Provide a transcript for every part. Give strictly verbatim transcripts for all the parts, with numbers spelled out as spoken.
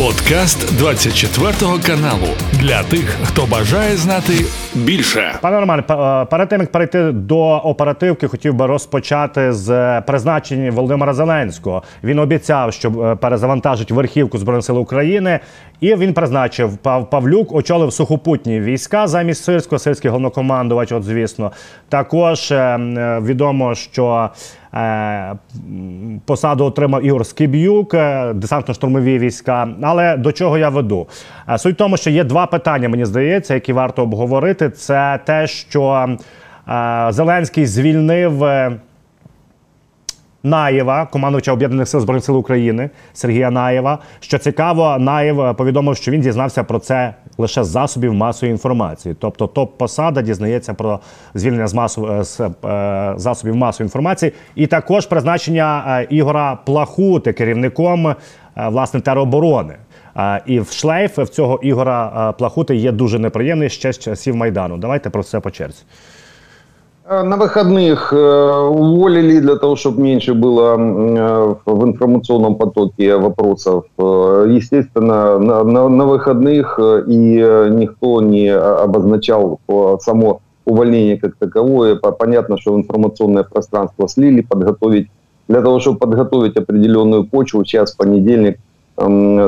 Подкаст двадцять четвертого каналу для тих, хто бажає знати більше. Пане Романе, перед тим, як перейти до оперативки, хотів би розпочати з призначення Володимира Зеленського. Він обіцяв, що перезавантажить верхівку Збройних сил України, і він призначив. Павлюк очолив сухопутні війська замість Сирського, Сирський головнокомандувач, от звісно. Також відомо, що посаду отримав Ігор Скиб'юк, десантно-штурмові війська. Але до чого я веду? Суть в тому, що є два питання, мені здається, які варто обговорити. Це те, що Зеленський звільнив Наєва, командувача Об'єднаних сил Збройних сил України, Сергія Наєва. Що цікаво, Наєв повідомив, що він дізнався про це лише з засобів масової інформації. Тобто топ-посада дізнається про звільнення з, масу... з засобів масової інформації. І також призначення Ігора Плахути керівником, власне, тероборони. І в шлейф в цього Ігора Плахути є дуже неприємний ще з часів Майдану. Давайте про це по черзі. На выходных уволили для того, чтобы меньше было в информационном потоке вопросов. Естественно, на, на, на выходных и никто не обозначал само увольнение как таковое. Понятно, что информационное пространство слили, подготовить. Для того, чтобы подготовить определенную почву, сейчас в понедельник,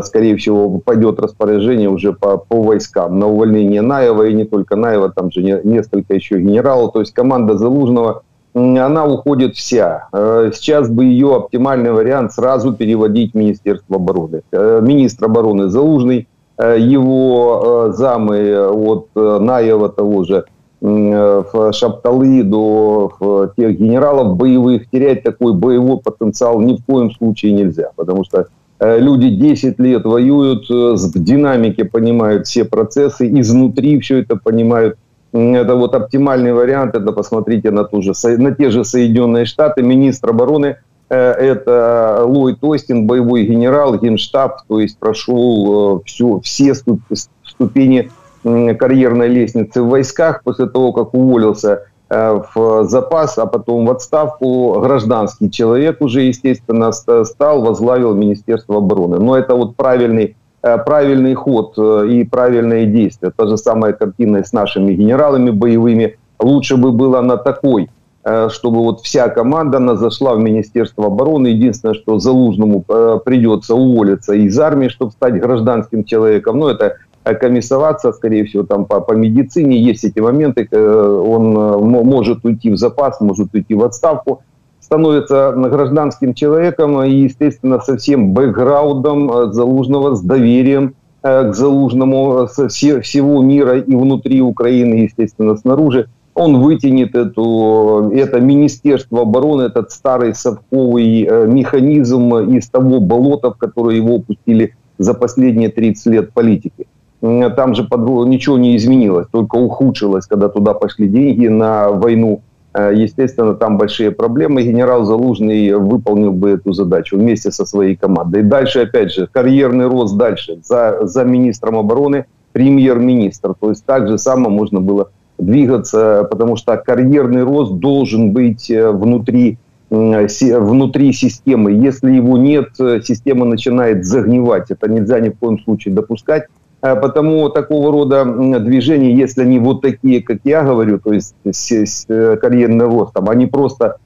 скорее всего, пойдет распоряжение уже по, по войскам на увольнение Наева, и не только Наева, там же не, несколько еще генералов. То есть команда Залужного, она уходит вся. Сейчас бы ее оптимальный вариант сразу переводить в Министерство обороны. Министр обороны Залужный, его замы от Наева того же, в Шапталы до тех генералов боевых, терять такой боевой потенциал ни в коем случае нельзя, потому что люди десять лет воюют, в динамике понимают все процессы, изнутри все это понимают. Это вот оптимальный вариант, это посмотрите на, ту же, на те же Соединенные Штаты, министр обороны, это Ллойд Остин, боевой генерал, генштаб, то есть прошел все, все ступени карьерной лестницы в войсках, после того, как уволился в запас, а потом в отставку, гражданский человек уже, естественно, стал, возглавил Министерство обороны. Но это вот правильный, правильный ход и правильные действия. Та же самая картина и с нашими генералами боевыми. Лучше бы было на такой, чтобы вот вся команда, она зашла в Министерство обороны. Единственное, что Залужному придется уволиться из армии, чтобы стать гражданским человеком. Но это комиссоваться, скорее всего, там по, по медицине, есть эти моменты, он может уйти в запас, может уйти в отставку, становится гражданским человеком и, естественно, со всем бэкграундом Залужного, с доверием к Залужному со все, всего мира и внутри Украины, естественно, снаружи, он вытянет эту, это Министерство обороны, этот старый совковый механизм из того болота, в которое его опустили за последние тридцать лет политики. Там же ничего не изменилось, только ухудшилось, когда туда пошли деньги на войну. Естественно, там большие проблемы. Генерал Залужный выполнил бы эту задачу вместе со своей командой. Дальше, опять же, карьерный рост дальше. За, за министром обороны премьер-министр. То есть так же само можно было двигаться, потому что карьерный рост должен быть внутри, внутри системы. Если его нет, система начинает загнивать. Это нельзя ни в коем случае допускать. Потому такого рода движения, если они вот такие, как я говорю, то есть карьерный рост, там, а не просто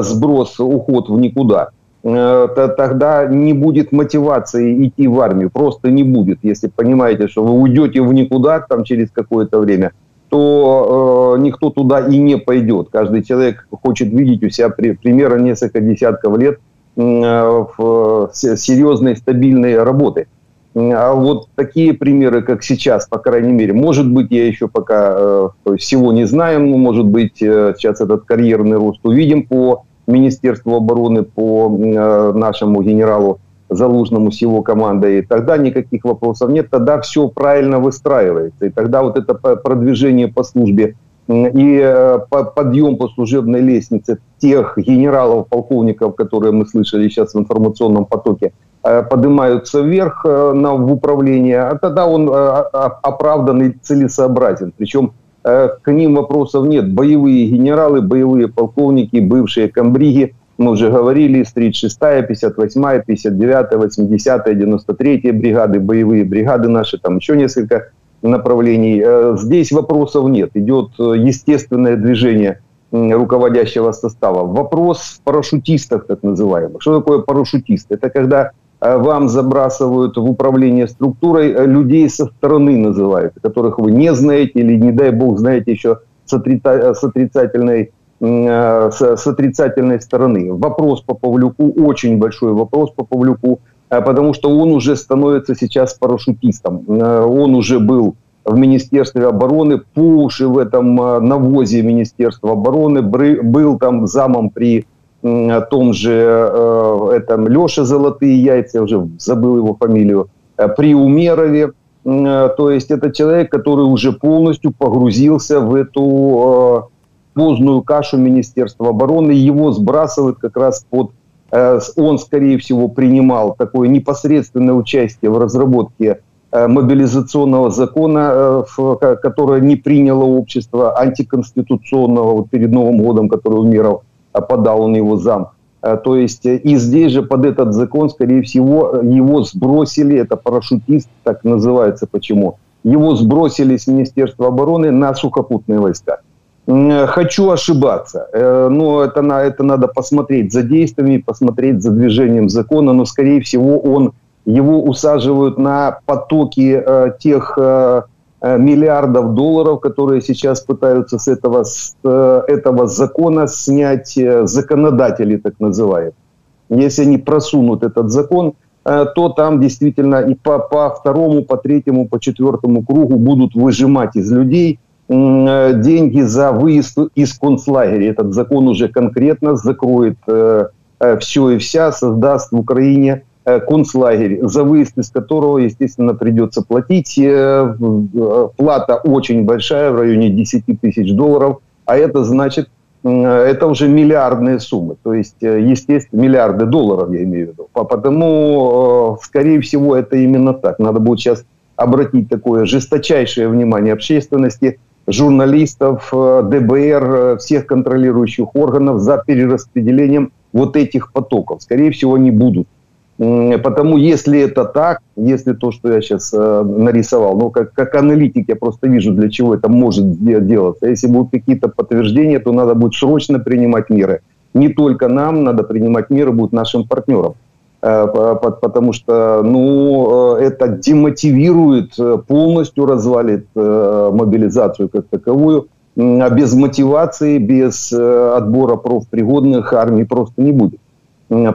сброс, уход в никуда, то тогда не будет мотивации идти в армию, просто не будет. Если понимаете, что вы уйдете в никуда там, через какое-то время, то никто туда и не пойдет. Каждый человек хочет видеть у себя примерно несколько десятков лет серьезной, стабильной работы. А вот такие примеры, как сейчас, по крайней мере, может быть, я еще пока э, всего не знаю, но, может быть, э, сейчас этот карьерный рост увидим по Министерству обороны, по э, нашему генералу Залужному с его командой, и тогда никаких вопросов нет, тогда все правильно выстраивается, и тогда вот это продвижение по службе э, и э, подъем по служебной лестнице тех генералов, полковников, которые мы слышали сейчас в информационном потоке, поднимаются вверх на, в управление, а тогда он оправдан и целесообразен. Причем к ним вопросов нет. Боевые генералы, боевые полковники, бывшие комбриги, мы уже говорили, стрит шестая, пятьдесят восьмая, пятьдесят девятая, восьмидесятая, девяносто третья бригады, боевые бригады наши, там еще несколько направлений. Здесь вопросов нет, идет естественное движение руководящего состава. Вопрос парашютистов, так называемых. Что такое парашютист? Это когда вам забрасывают в управление структурой людей со стороны, называют, которых вы не знаете или, не дай бог, знаете еще с, отрита- с, отрицательной, э, с, с отрицательной стороны. Вопрос по Павлюку, очень большой вопрос по Павлюку, потому что он уже становится сейчас парашютистом. Он уже был в Министерстве обороны, по уши в этом навозе Министерства обороны, был там замом при том же этом Леше Золотые Яйца, я уже забыл его фамилию, при Умерове. То есть это человек, который уже полностью погрузился в эту поздную кашу Министерства обороны. Его сбрасывают как раз под... Он, скорее всего, принимал такое непосредственное участие в разработке мобилизационного закона, которое не приняло общество, антиконституционного, вот перед Новым годом, который Умеров подал, он его зам. То есть и здесь же под этот закон, скорее всего, его сбросили, это парашютист, так называется почему, его сбросили с Министерства обороны на сухопутные войска. Хочу ошибаться, но это, это надо посмотреть за действиями, посмотреть за движением закона, но, скорее всего, он... Его усаживают на потоки э, тех э, миллиардов долларов, которые сейчас пытаются с этого, с, э, этого закона снять э, законодатели, так называемые. Если они просунут этот закон, э, то там действительно и по, по второму, по третьему, по четвертому кругу будут выжимать из людей э, деньги за выезд из концлагеря. Этот закон уже конкретно закроет э, э, все и вся, создаст в Украине концлагерь, за выезд из которого, естественно, придется платить. Плата очень большая, в районе десяти тысяч долларов, а это значит, это уже миллиардные суммы, то есть, естественно, миллиарды долларов, я имею в виду. Потому, скорее всего, это именно так. Надо будет сейчас обратить такое жесточайшее внимание общественности, журналистов, ДБР, всех контролирующих органов за перераспределением вот этих потоков. Скорее всего, они будут. Потому если это так, если то, что я сейчас э, нарисовал, ну как, как аналитик я просто вижу, для чего это может делаться. Если будут какие-то подтверждения, то надо будет срочно принимать меры. Не только нам, надо принимать меры будут нашим партнерам. Э, потому что ну, это демотивирует, полностью развалит э, мобилизацию как таковую. А без мотивации, без э, отбора профпригодных армии просто не будет.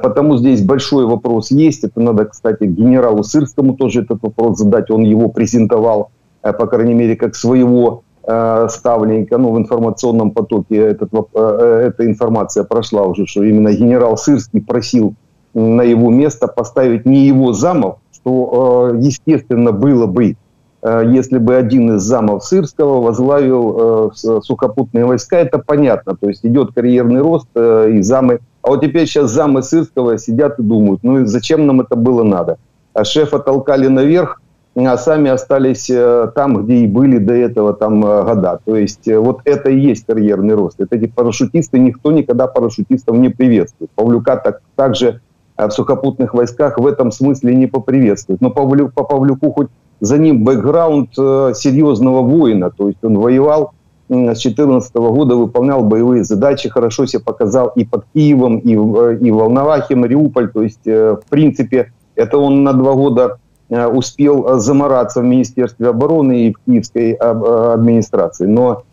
Потому здесь большой вопрос есть. Это надо, кстати, генералу Сирскому тоже этот вопрос задать. Он его презентовал, по крайней мере, как своего э, ставленника. Ну, в информационном потоке этот, э, эта информация прошла уже, что именно генерал Сирский просил на его место поставить не его замов, что, э, естественно, было бы, э, если бы один из замов Сирского возглавил э, сухопутные войска. Это понятно. То есть идет карьерный рост э, и замы. А вот теперь сейчас замы Сырского сидят и думают, ну и зачем нам это было надо? А шефа толкали наверх, а сами остались там, где и были до этого там года. То есть вот это и есть карьерный рост. Это эти парашютисты, никто никогда парашютистов не приветствует. Павлюка так, также в сухопутных войсках в этом смысле не поприветствует. Но Павлюк, по Павлюку хоть за ним бэкграунд серьезного воина, то есть он воевал. С две тысячи четырнадцатого года выполнял боевые задачи, хорошо себя показал и под Киевом, и, и Волновахе, Мариуполь. То есть, в принципе, это он на два года успел замораться в Министерстве обороны и в киевской администрации. Но,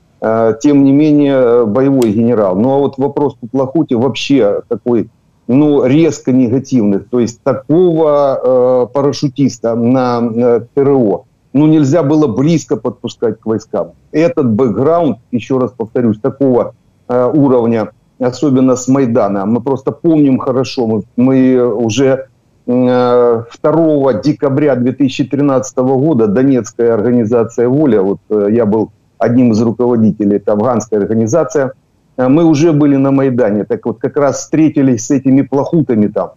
тем не менее, боевой генерал. Ну, а вот вопрос по Плахуте вообще такой, ну, резко негативный. То есть, такого э, парашютиста на э, ТРО, ну, нельзя было близко подпускать к войскам. Этот бэкграунд, еще раз повторюсь, такого э, уровня, особенно с Майдана, мы просто помним хорошо. Мы, мы уже э, второго декабря две тысячи тринадцатого года, Донецкая организация «Воля», вот э, я был одним из руководителей, это афганская организация, э, мы уже были на Майдане, так вот как раз встретились с этими плахутами там.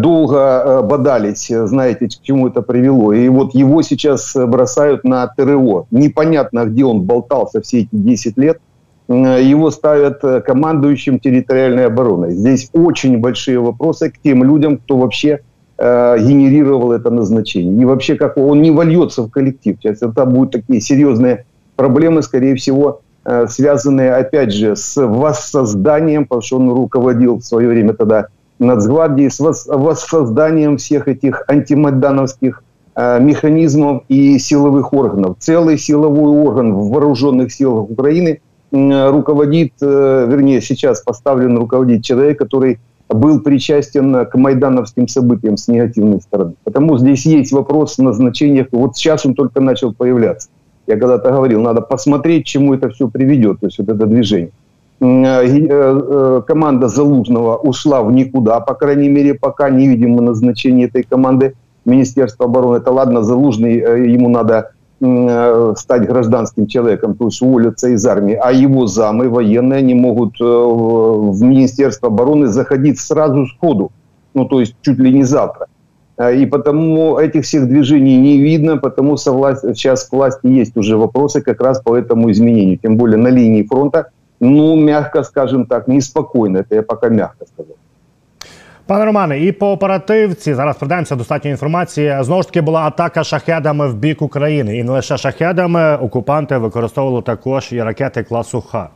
Долго бодались, знаете, к чему это привело. И вот его сейчас бросают на ТРО. Непонятно, где он болтался все эти десять лет. его ставят командующим территориальной обороной. Здесь очень большие вопросы к тем людям, кто вообще э, генерировал это назначение. И вообще, как он не вольется в коллектив. Сейчас это будут такие серьезные проблемы, скорее всего, э, связанные, опять же, с воссозданием, потому что он руководил в свое время тогда Нацгвардией, с вос- воссозданием всех этих антимайдановских э, механизмов и силовых органов. Целый силовой орган в вооруженных силах Украины руководит, вернее, сейчас поставлен руководить человек, который был причастен к майдановским событиям с негативной стороны. Потому здесь есть вопрос о назначениях. Вот сейчас он только начал появляться. Я когда-то говорил, надо посмотреть, к чему это все приведет, то есть вот это движение. Команда Залужного ушла в никуда, по крайней мере, пока не видим мы назначения этой команды Министерства обороны. Это ладно, Залужный, ему надо стать гражданским человеком, то есть уволиться из армии, а его замы военные не могут в Министерство обороны заходить сразу сходу, ну то есть чуть ли не завтра. И потому этих всех движений не видно, потому со власть, сейчас к власти есть уже вопросы как раз по этому изменению, тем более на линии фронта, ну мягко скажем так, неспокойно, это я пока мягко сказал. Пане Романе, і по оперативці, зараз придаємося достатньо інформації, знову ж таки була атака шахедами в бік України. І не лише шахедами, окупанти використовували також і ракети класу Х.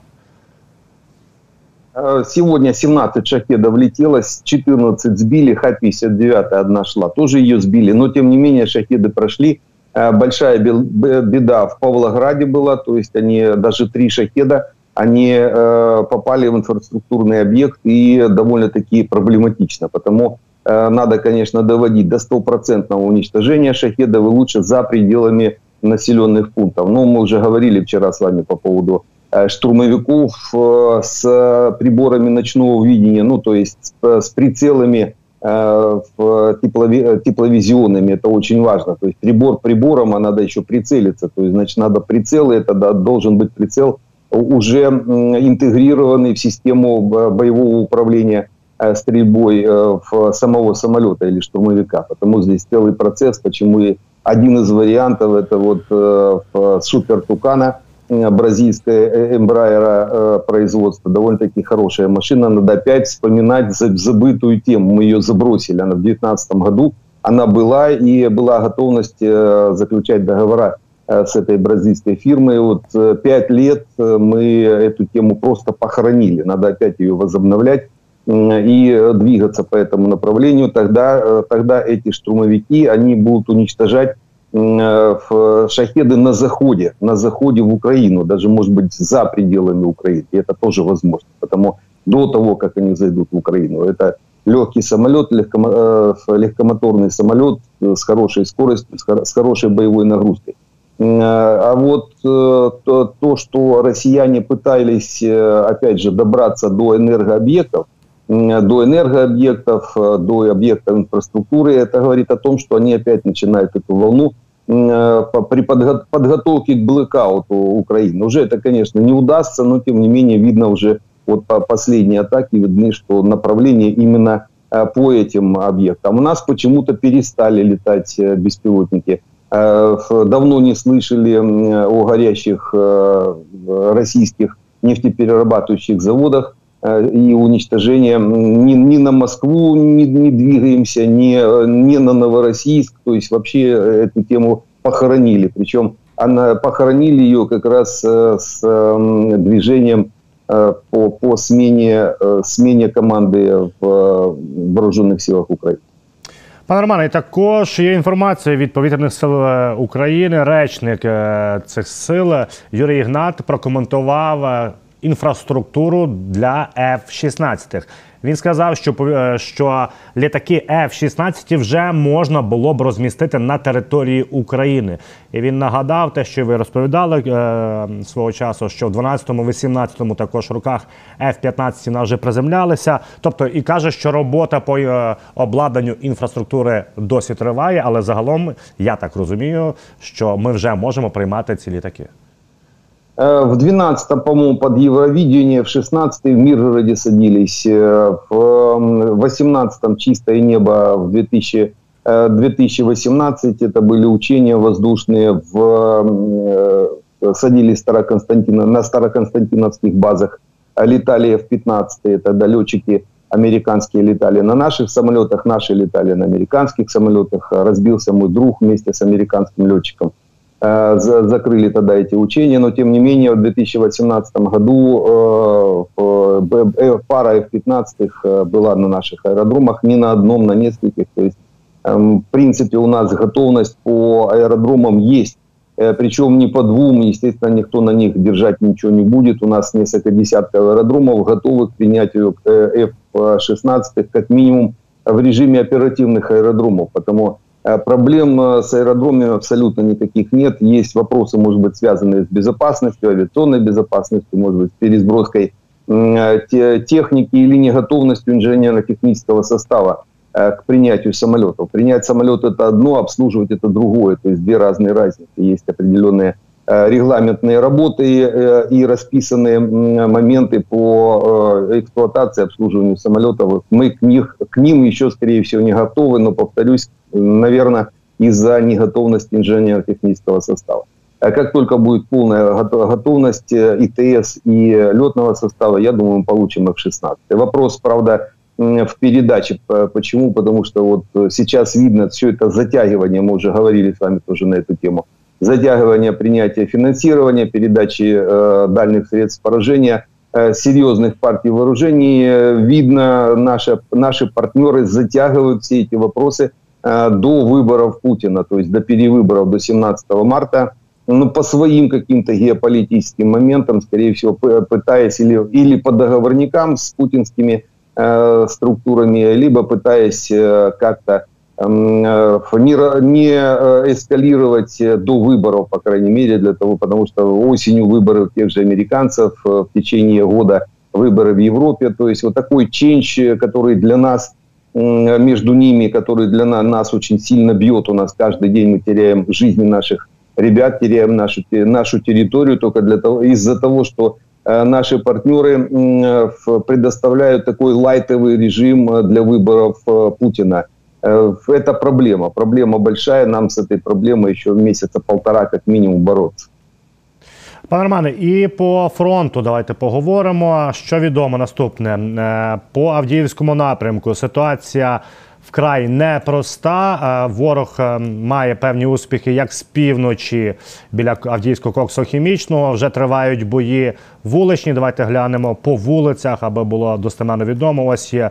Сьогодні сімнадцять шахедів влетіло, чотирнадцять збили, Х п'ятдесят дев'ять одна шла, теж її збили. Но, тем не менее, шахеди пройшли. Большая беда в Павлограді була, то есть они, даже три шахеда, они э, попали в инфраструктурный объект и довольно-таки проблематично. Потому э, надо, конечно, доводить до стопроцентного уничтожения шахедов и лучше за пределами населенных пунктов. Но мы уже говорили вчера с вами по поводу э, штурмовиков э, с приборами ночного видения, ну то есть с, с прицелами, э, в, теплови, тепловизионными. Это очень важно. То есть прибор прибором, а надо еще прицелиться. То есть, значит, надо прицелы, это да, должен быть прицел, уже интегрированный в систему боевого управления стрельбой в самого самолета или штурмовика. Потому здесь целый процесс, почему один из вариантов это вот Супер Тукана, бразильская Embraer производства, довольно-таки хорошая машина. Надо опять вспоминать забытую тему, мы ее забросили, она в две тысячи девятнадцатом году, она была и была готовность заключать договора с этой бразильской фирмой. Вот пять лет мы эту тему просто похоронили. Надо опять ее возобновлять и двигаться по этому направлению. Тогда, тогда эти штурмовики, они будут уничтожать шахеды на заходе, на заходе в Украину, даже, может быть, за пределами Украины. И это тоже возможно. Потому до того, как они зайдут в Украину, это легкий самолет, легкомоторный самолет с хорошей скоростью, с хорошей боевой нагрузкой. А вот то, то, что россияне пытались, опять же, добраться до энергообъектов, до энергообъектов, до объектов инфраструктуры, это говорит о том, что они опять начинают эту волну при подготовке к блэкауту Украины. Уже это, конечно, не удастся, но, тем не менее, видно уже вот по последней атаке, видны, что направление именно по этим объектам. У нас почему-то перестали летать беспилотники. Давно не слышали о горящих российских нефтеперерабатывающих заводах и уничтожении ни, ни на Москву не двигаемся, ни, ни на Новороссийск. То есть вообще эту тему похоронили. Причем она, похоронили ее как раз с движением по, по смене, смене команды в вооруженных силах Украины. Пане Романе, також є інформація від Повітряних сил України. Речник цих сил Юрій Ігнат прокоментував інфраструктуру для Ф шістнадцять. Він сказав, що, що літаки Ф шістнадцять вже можна було б розмістити на території України. І він нагадав те, що ви розповідали е, свого часу, що в дванадцятому-вісімнадцятому також роках Ф п'ятнадцять вже приземлялися. Тобто, і каже, що робота по е, обладнанню інфраструктури досі триває, але загалом, я так розумію, що ми вже можемо приймати ці літаки. В двенадцатом, по-моему, под Евровидение, в шестнадцатом в Миргороде садились, в восемнадцатом «Чистое небо», в две тысячи восемнадцатом это были учения воздушные в садились Староконстантино, на староконстантиновских базах, летали эф пятнадцать, тогда летчики американские летали на наших самолетах, наши летали на американских самолетах, разбился мой друг вместе с американским летчиком. Закрыли тогда эти учения, но тем не менее в две тысячи восемнадцатом году пара эф пятнадцать была на наших аэродромах, не на одном, на нескольких. То есть, в принципе, у нас готовность по аэродромам есть, причем не по двум, естественно, никто на них держать ничего не будет. У нас несколько десятков аэродромов готовы к принятию эф шестнадцать как минимум в режиме оперативных аэродромов, потому проблем с аэродромами абсолютно никаких нет. Есть вопросы, может быть, связанные с безопасностью, авиационной безопасностью, может быть, с пересброской техники или неготовностью инженерно-технического состава к принятию самолетов. Принять самолет – это одно, обслуживать – это другое. То есть две разные разницы. Есть определенные регламентные работы и расписанные моменты по эксплуатации, обслуживанию самолетов. Мы к, них, к ним еще, скорее всего, не готовы, но, повторюсь, наверное, из-за неготовности инженерно-технического состава. А как только будет полная готовность ИТС и летного состава, я думаю, мы получим эф шестнадцать. Вопрос, правда, в передаче. Почему? Потому что вот сейчас видно все это затягивание, мы уже говорили с вами тоже на эту тему, затягивание принятия финансирования, передачи э, дальних средств поражения, э, серьезных партий вооружений. Видно, наши, наши партнеры затягивают все эти вопросы э, до выборов Путина, то есть до перевыборов, до семнадцатого марта, ну, по своим каким-то геополитическим моментам, скорее всего, пытаясь или, или по договорникам с путинскими э, структурами, либо пытаясь э, как-то Не, не эскалировать до выборов, по крайней мере, для того, потому что осенью выборы тех же американцев, в течение года выборы в Европе. То есть вот такой ченч, который для нас, между ними, который для нас очень сильно бьет. У нас каждый день мы теряем жизни наших ребят, теряем нашу, нашу территорию только для того, из-за того, что наши партнеры предоставляют такой лайтовый режим для выборов Путина. Это проблема. Проблема большая. Нам с этой проблемой еще месяца полтора как минимум бороться. Пане Романе, і по фронту давайте поговоримо. Що відомо наступне? По Авдіївському напрямку ситуація вкрай непроста. Ворог має певні успіхи як з півночі біля Авдіївського коксохімічного. Вже тривають бої вуличні. Давайте глянемо по вулицях, аби було достеменно відомо. Ось є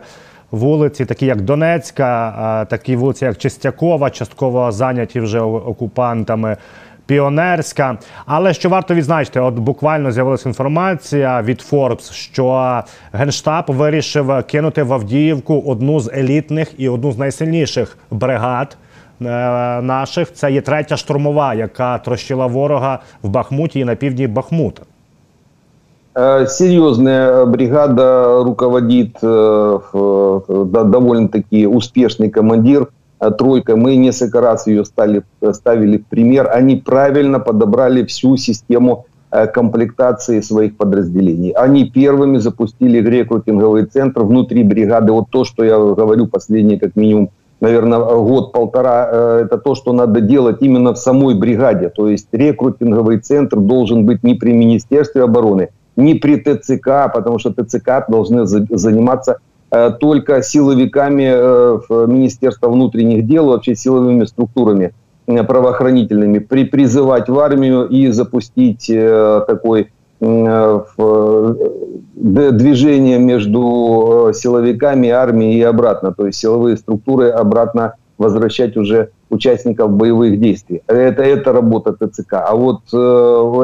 вулиці, такі як Донецька, такі вулиці як Чистякова, частково зайняті вже окупантами, Піонерська. Але що варто відзначити, от буквально з'явилася інформація від Forbes, що Генштаб вирішив кинути в Авдіївку одну з елітних і одну з найсильніших бригад наших. Це є третя штурмова, яка трощила ворога в Бахмуті і на півдні Бахмута. Серьезная бригада, руководит э, да, довольно-таки успешный командир, тройка. Мы несколько раз ее стали, ставили в пример. Они правильно подобрали всю систему э, комплектации своих подразделений. Они первыми запустили рекрутинговый центр внутри бригады. Вот то, что я говорю последние как минимум, наверное, год-полтора, э, это то, что надо делать именно в самой бригаде. То есть рекрутинговый центр должен быть не при Министерстве обороны, не при ТЦК, потому что ТЦК должны заниматься э, только силовиками э, Министерства внутренних дел, вообще силовыми структурами э, правоохранительными, при, призывать в армию и запустить э, такое э, э, движение между силовиками армии и обратно, то есть силовые структуры обратно возвращать уже участников боевых действий. Это, это работа ТЦК. А вот э,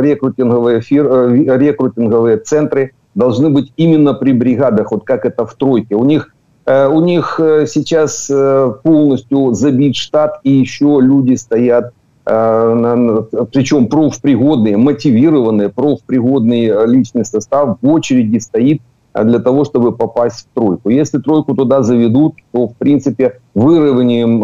рекрутинговые, фир, э, рекрутинговые центры должны быть именно при бригадах, вот как это в тройке. У них, э, у них сейчас э, полностью забит штат, и еще люди стоят, э, на, причем профпригодные, мотивированные, профпригодный личный состав в очереди стоит для того, чтобы попасть в тройку. Если тройку туда заведут, то, в принципе, вырыванием,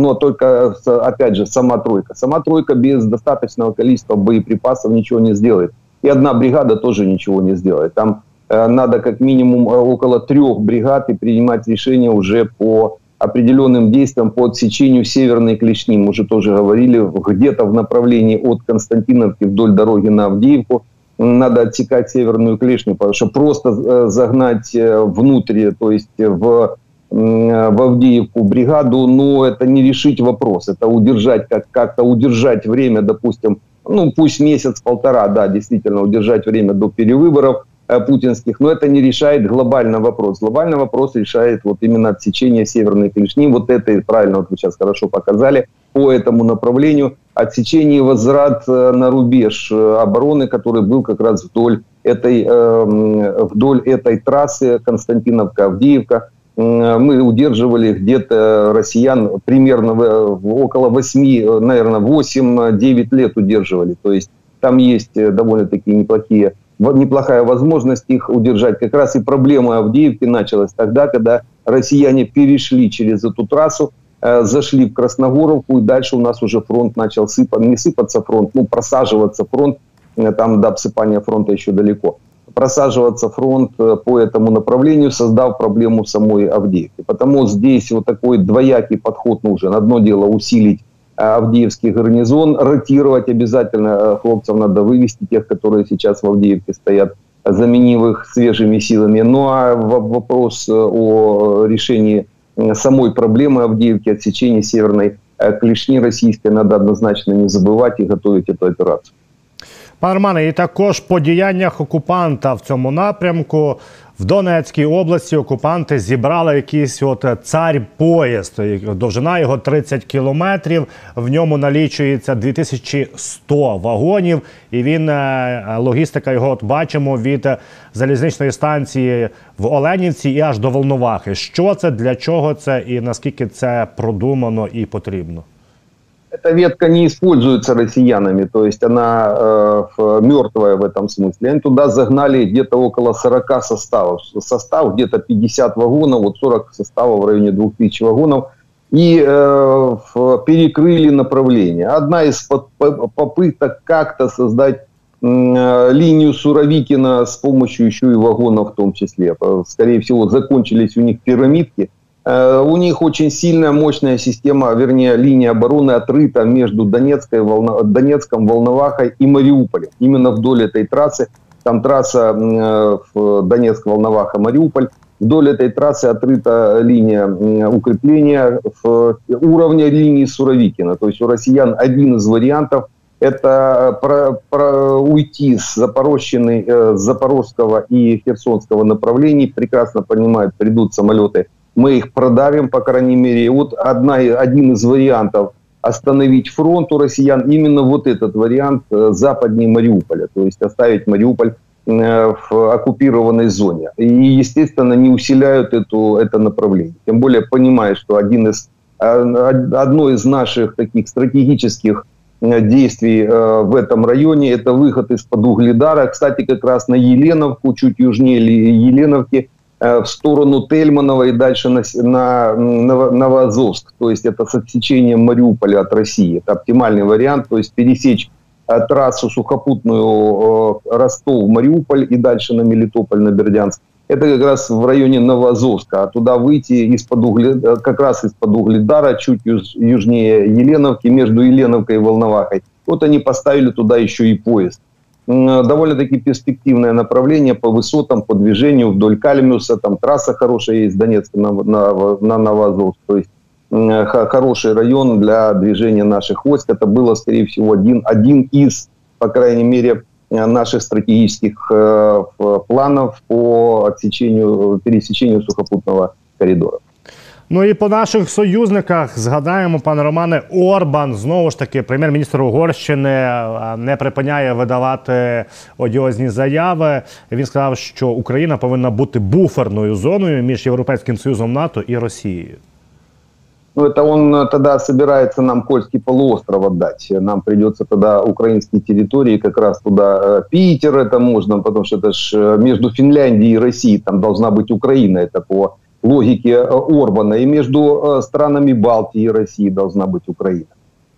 но только, опять же, сама тройка. Сама тройка без достаточного количества боеприпасов ничего не сделает. И одна бригада тоже ничего не сделает. Там надо как минимум около трех бригад и принимать решения уже по определенным действиям по отсечению северной клешни. Мы уже тоже говорили, где-то в направлении от Константиновки вдоль дороги на Авдіївку надо отсекать северную клешню, потому что просто загнать внутрь, то есть в, в Авдіївку бригаду, но это не решить вопрос, это удержать, как, как-то удержать время, допустим, ну пусть месяц-полтора, да, действительно удержать время до перевыборов путинских, но это не решает глобальный вопрос. Глобальный вопрос решает вот именно отсечение северной клешни, вот это правильно, вот вы сейчас хорошо показали, по этому направлению, отсечение и возврат на рубеж обороны, который был как раз вдоль этой, вдоль этой трассы Константиновка-Авдіївка. Мы удерживали где-то россиян примерно около восьми, наверное, восемь-девять лет удерживали, то есть там есть довольно-таки неплохие неплохая возможность их удержать. Как раз и проблема Авдіївки началась тогда, когда россияне перешли через эту трассу, э, зашли в Красногоровку, и дальше у нас уже фронт начал сыпаться, не сыпаться фронт, ну просаживаться фронт, э, там до обсыпания фронта еще далеко, просаживаться фронт э, по этому направлению, создав проблему самой Авдіївки. Потому здесь вот такой двоякий подход нужен. Одно дело усилить Авдіївський гарнизон, ротировать обязательно, хлопцев надо вывести, тех, которые сейчас в Авдіївке стоят, заменив их свежими силами. Ну а вопрос о решении самой проблемы Авдіївки, отсечения северной клешни российской, надо однозначно не забывать и готовить эту операцию. Пане Романе, і також по діяннях окупанта в цьому напрямку в Донецькій області окупанти зібрали якийсь от цар-поїзд, довжина його тридцять кілометрів, в ньому налічується дві тисячі сто вагонів, і він, логістика його, от бачимо, від залізничної станції в Оленівці і аж до Волновахи. Що це, для чого це і наскільки це продумано і потрібно? Эта ветка не используется россиянами, то есть она э, мертвая в этом смысле. Они туда загнали где-то около сорока составов. Состав где-то пятьдесят вагонов, вот сорок составов в районе двух тысяч вагонов. И э, перекрыли направление. Одна из попыток как-то создать э, линию Суровикина с помощью еще и вагонов в том числе. Скорее всего, закончились у них пирамидки. У них очень сильная, мощная система, вернее, линия обороны отрыта между Донецкой, Волно... Донецком, Волновахой и Мариуполем. Именно вдоль этой трассы, там трасса э, Донецк, Волноваха, Мариуполь, вдоль этой трассы отрыта линия э, укрепления в, уровня линии Суровикина. То есть у россиян один из вариантов – это про, про уйти с запорожчины, э, запорожского и херсонского направлений. Прекрасно понимают, придут самолеты, мы их продавим, по крайней мере. И вот одна, один из вариантов остановить фронт у россиян, именно вот этот вариант западнее Мариуполя, то есть оставить Мариуполь в оккупированной зоне. И, естественно, не усиляют эту, это направление. Тем более, понимая, что один из, одно из наших таких стратегических действий в этом районе – это выход из-под Угледара. Кстати, как раз на Еленовку, чуть южнее Еленовки, в сторону Тельманова и дальше на, на, на Новоазовск. То есть это с отсечением Мариуполя от России. Это оптимальный вариант. То есть пересечь трассу сухопутную Ростов-Мариуполь и дальше на Мелитополь, на Бердянск. Это как раз в районе Новоазовска. А туда выйти из-под Угледара, как раз из-под Угледара, чуть южнее Еленовки, между Еленовкой и Волновахой. Вот они поставили туда еще и поезд. Довольно-таки перспективное направление по высотам, по движению вдоль Кальмиуса. Там трасса хорошая есть с Донецка на, на, на Новоазовск. То есть э, хороший район для движения наших войск. Это было, скорее всего, один, один из, по крайней мере, наших стратегических э, планов по отсечению, пересечению сухопутного коридора. Ну і по наших союзниках згадаємо, пане Романе, Орбан, знову ж таки, прем'єр-міністр Угорщини, не припиняє видавати одіозні заяви. Він сказав, що Україна повинна бути буферною зоною між Європейським Союзом, НАТО і Росією. Ну, это он тогда собирается нам Кольский полуостров отдать. Нам придется тогда украинские территории, как раз туда Питер, это можно, потому что это ж между Финляндией и Россией, там должна быть Украина, это по логике Орбана, и между странами Балтии и России должна быть Украина.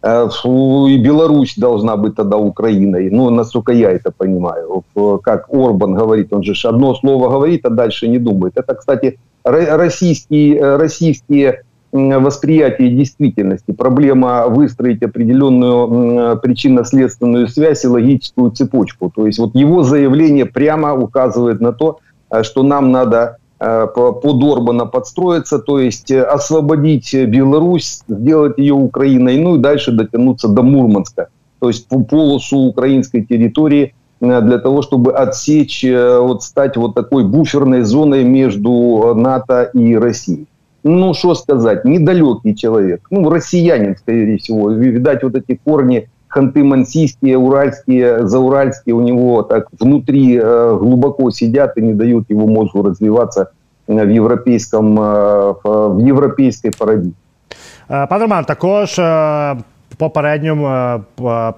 И Беларусь должна быть тогда Украиной. Ну, насколько я это понимаю. Как Орбан говорит, он же одно слово говорит, а дальше не думает. Это, кстати, российские, российские восприятии действительности. Проблема выстроить определенную причинно-следственную связь и логическую цепочку. То есть вот его заявление прямо указывает на то, что нам надо под Орбана подстроиться, то есть освободить Беларусь, сделать ее Украиной, ну и дальше дотянуться до Мурманска. То есть по полосу украинской территории для того, чтобы отсечь, вот стать вот такой буферной зоной между НАТО и Россией. Ну, что сказать, недалекий человек, ну, россиянин, скорее всего, видать, вот эти корни ханты-мансийские, уральские, зауральские у него так внутри э, глубоко сидят и не дают его мозгу развиваться в европейском, э, в европейской парадигме. Пан Роман, також э... попередньо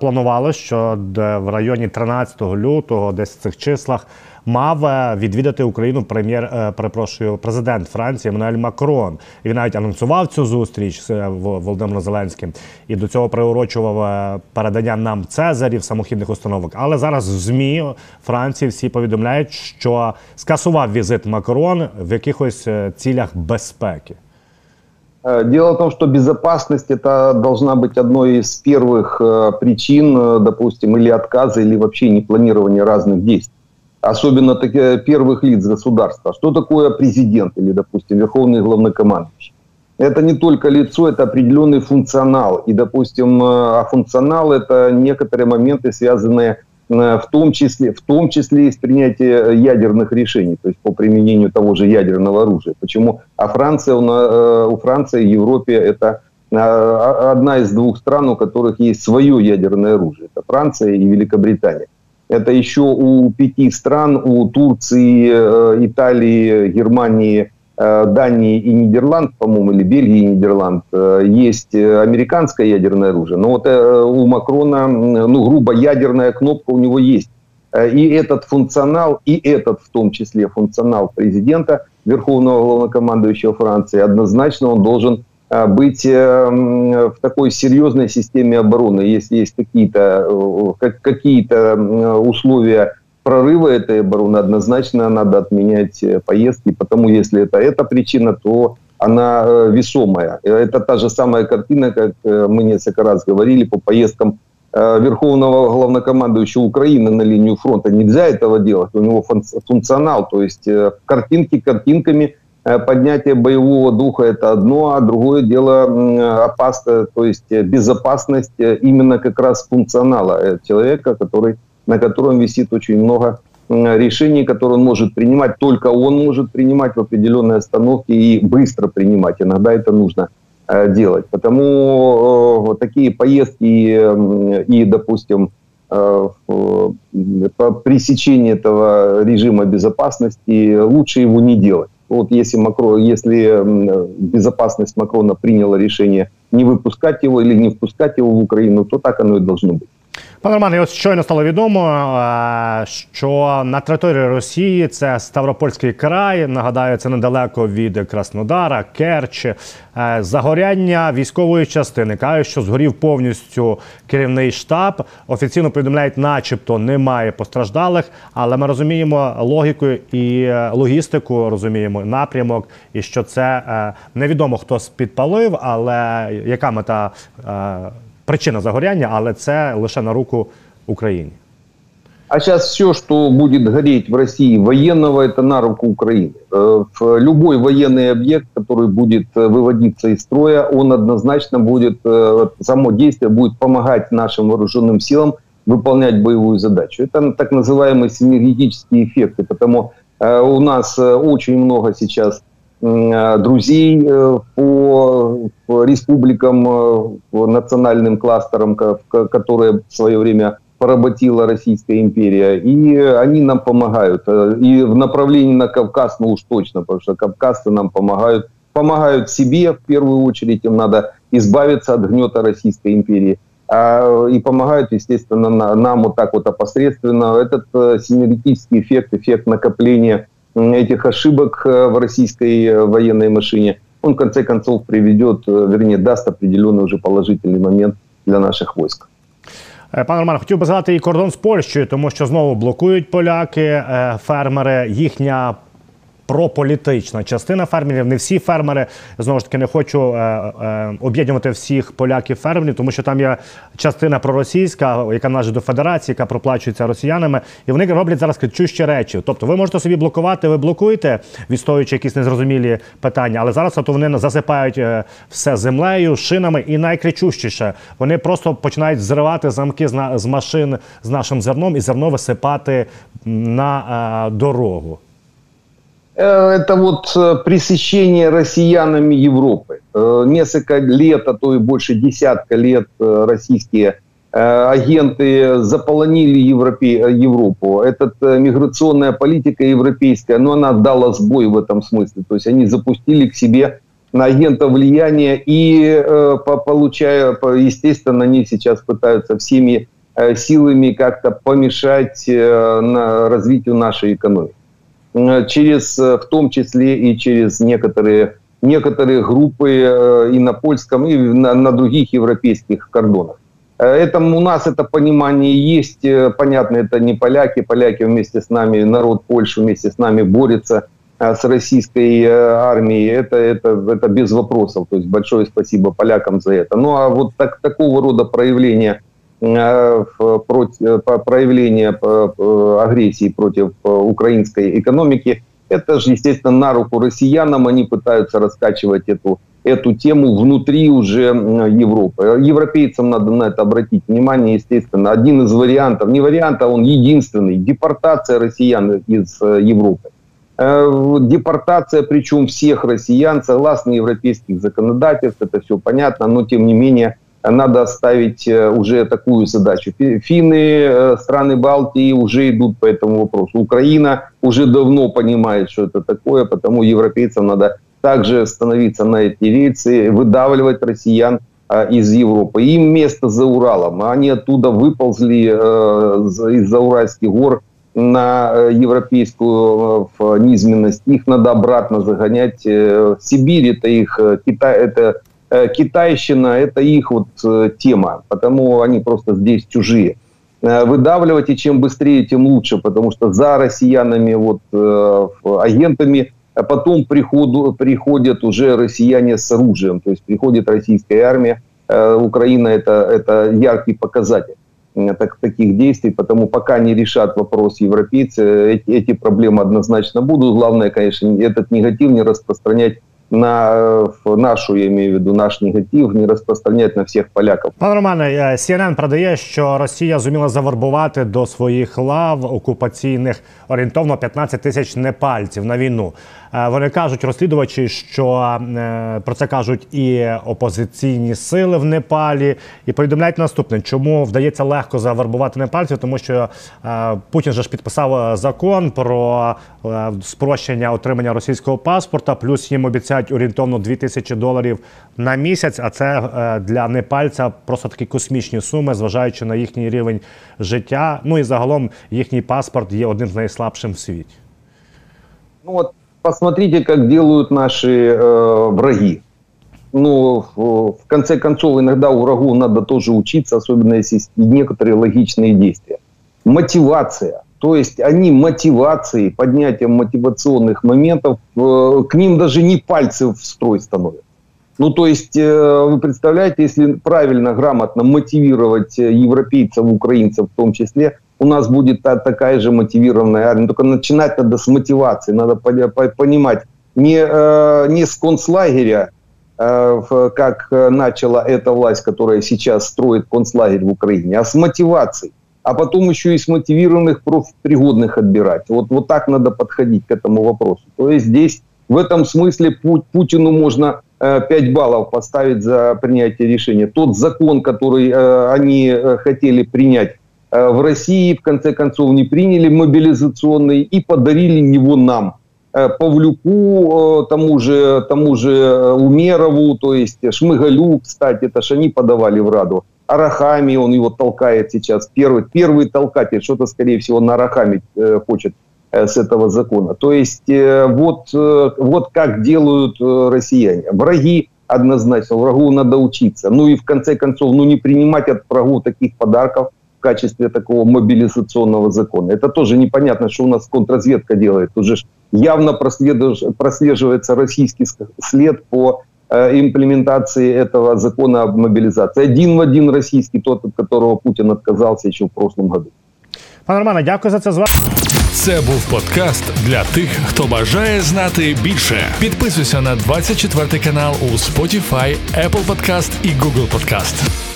планували, що в районі тринадцятого лютого, десь в цих числах, мав відвідати Україну прем'єр, перепрошую, президент Франції Еммануель Макрон. І він навіть анонсував цю зустріч з Володимиром Зеленським і до цього приурочував передання нам Цезарів, самохідних установок. Але зараз в ЗМІ Франції всі повідомляють, що скасував візит Макрон в якихось цілях безпеки. Дело в том, что безопасность это должна быть одной из первых причин, допустим, или отказа, или вообще непланирования разных действий. Особенно таких первых лиц государства. Что такое президент или, допустим, верховный главнокомандующий? Это не только лицо, это определенный функционал. И, допустим, функционал это некоторые моменты, связанные в том числе, в том числе и с принятием ядерных решений, то есть по применению того же ядерного оружия. Почему? А Франция, у Франции и Европе это одна из двух стран, у которых есть свое ядерное оружие. Это Франция и Великобритания. Это еще у пяти стран, у Турции, Италии, Германии, Дании и Нидерланд, по-моему, или Бельгии и Нидерланд, есть американское ядерное оружие. Но вот у Макрона, ну, грубо, ядерная кнопка у него есть. И этот функционал, и этот в том числе функционал президента, верховного главнокомандующего Франции, однозначно он должен быть в такой серьезной системе обороны. Если есть какие-то какие-то условия прорыва этой обороны, однозначно надо отменять поездки, потому если это эта причина, то она весомая. Это та же самая картина, как мы несколько раз говорили по поездкам верховного главнокомандующего Украины на линию фронта. Нельзя этого делать, у него функционал, то есть картинки картинками, поднятие боевого духа это одно, а другое дело опасное, то есть безопасность именно как раз функционала человека, который на котором висит очень много решений, которые он может принимать. Только он может принимать в определенной остановке и быстро принимать. Иногда это нужно делать. Потому вот такие поездки и, и допустим, пресечение этого режима безопасности, лучше его не делать. Вот если, Макрон, если безопасность Макрона приняла решение не выпускать его или не впускать его в Украину, то так оно и должно быть. Пане Романе, ось щойно стало відомо, що на території Росії, це Ставропольський край, нагадаю, це недалеко від Краснодара, Керчі, загоряння військової частини. Кажуть, що згорів повністю керівний штаб. Офіційно повідомляють, начебто немає постраждалих, але ми розуміємо логіку і логістику, розуміємо напрямок, і що це невідомо, хто підпалив, але яка мета причина загоряння, але це лише на руку Украине. А сейчас все, что будет гореть в России военного, это на руку Украины. Любой военный объект, который будет выводиться из строя, он однозначно будет, само действие будет помогать нашим вооруженным силам выполнять боевую задачу. Это так называемые синергетические эффекты, потому у нас очень много сейчас друзей по республикам, по национальным кластерам, которые в свое время поработила Российская империя. И они нам помогают. И в направлении на Кавказ, ну уж точно, потому что кавказцы нам помогают. Помогают себе, в первую очередь, им надо избавиться от гнета Российской империи. И помогают, естественно, нам вот так вот опосредственно. Этот синергетический эффект, эффект накопления этих ошибок в российской военной машине, он в конце концов приведет, вернее, даст определенный уже положительный момент для наших войск. Пане Романе, хотів би згадати і кордон з Польщею, тому що знову блокують поляки, фермери, їхня прополітична частина фермерів. Не всі фермери, знову ж таки, не хочу е, е, об'єднувати всіх поляків-фермерів, тому що там є частина проросійська, яка належить до федерації, яка проплачується росіянами, і вони роблять зараз кричущі речі. Тобто ви можете собі блокувати, ви блокуєте, відстоюючи якісь незрозумілі питання, але зараз то вони засипають все землею, шинами, і найкричущіше, вони просто починають зривати замки з машин з нашим зерном і зерно висипати на дорогу. Это вот пресечение россиянами Европы. Несколько лет, а то и больше десятка лет российские агенты заполонили Европе, Европу. Эта миграционная политика европейская, но она дала сбой в этом смысле. То есть они запустили к себе агентов влияния и, получая, естественно, они сейчас пытаются всеми силами как-то помешать развитию нашей экономики. Через, в том числе и через некоторые, некоторые группы и на польском, и на, на других европейских кордонах. Это, у нас это понимание есть, понятно, это не поляки, поляки вместе с нами, народ Польши вместе с нами борется с российской армией, это, это, это без вопросов, то есть большое спасибо полякам за это. Ну а вот так, такого рода проявления, проявление агрессии против украинской экономики, это же, естественно, на руку россиянам, они пытаются раскачивать эту, эту тему внутри уже Европы. Европейцам надо на это обратить внимание, естественно. Один из вариантов, не вариант, а он единственный, депортация россиян из Европы. Депортация, причем всех россиян, согласно европейских законодательств, это все понятно, но тем не менее, надо оставить уже такую задачу. Финны, страны Балтии уже идут по этому вопросу. Украина уже давно понимает, что это такое, потому европейцам надо также становиться на эти рельсы, выдавливать россиян из Европы. Им место за Уралом. Они оттуда выползли из-за Уральских гор на европейскую низменность. Их надо обратно загонять. В Сибирь это их, Китай это... Китайщина – это их вот тема, потому они просто здесь чужие. Выдавливать, и чем быстрее, тем лучше, потому что за россиянами, вот, агентами, потом приходу, приходят уже россияне с оружием, то есть приходит российская армия, Украина – это, это яркий показатель так, таких действий, потому пока не решат вопрос европейцы, эти, эти проблемы однозначно будут. Главное, конечно, этот негатив не распространять на нашу, я маю в виду, наш негатив, не розпространяти на всіх поляків. Пане Романе, Сі Ен Ен продає, що Росія зуміла завербувати до своїх лав окупаційних орієнтовно п'ятнадцять тисяч непальців на війну. Вони кажуть, розслідувачі, що про це кажуть і опозиційні сили в Непалі, і повідомляють наступне. Чому вдається легко завербувати непальців? Тому що Путін же ж підписав закон про спрощення отримання російського паспорта, плюс їм обіцяють орієнтовно дві тисячі доларів на місяць, а це для непальця просто такі космічні суми, зважаючи на їхній рівень життя. Ну і загалом їхній паспорт є одним з найслабшим в світі. Ну от, посмотрите, як делают наші э, враги. Ну, в, в конце концов, иногда у врагу надо тоже учиться, особенно если некоторые логичные действия. Мотивация. То есть они мотивацией, поднятием мотивационных моментов, э, к ним даже не пальцы в строй становятся. Ну то есть, э, вы представляете, если правильно, грамотно мотивировать европейцев, украинцев в том числе, у нас будет та, такая же мотивированная армия. Только начинать надо с мотивации, надо по, по, понимать, не, э, не с концлагеря, э, в, как начала эта власть, которая сейчас строит концлагерь в Украине, а с мотивацией. А потом еще и смотивированных профпригодных отбирать. Вот, вот так надо подходить к этому вопросу. То есть здесь в этом смысле Пу- Путину можно э, пять баллов поставить за принятие решения. Тот закон, который э, они хотели принять э, в России, в конце концов не приняли, мобилизационный, и подарили его нам. Э, Павлюку, э, тому же, тому же Умерову, то есть Шмыгалю, кстати, это ж они подавали в Раду. Арахами, он его толкает сейчас, первый, первый толкатель, что-то, скорее всего, на Арахами э, хочет э, с этого закона. То есть э, вот, э, вот как делают э, россияне. Враги однозначно, врагу надо учиться. Ну и в конце концов, ну не принимать от врагу таких подарков, в качестве такого мобилизационного закона. Это тоже непонятно, что у нас контрразведка делает. Уже явно прослеживается российский след по э, имплементации этого закона об мобилизации. Один в один российский, тот, от которого Путин отказался еще в прошлом году. Пане Романе, дякую за це з вами. Це був подкаст для тих, хто бажає знати більше. Підписуйся на двадцять четвертий канал у Spotify, Apple Podcast і Google Podcast.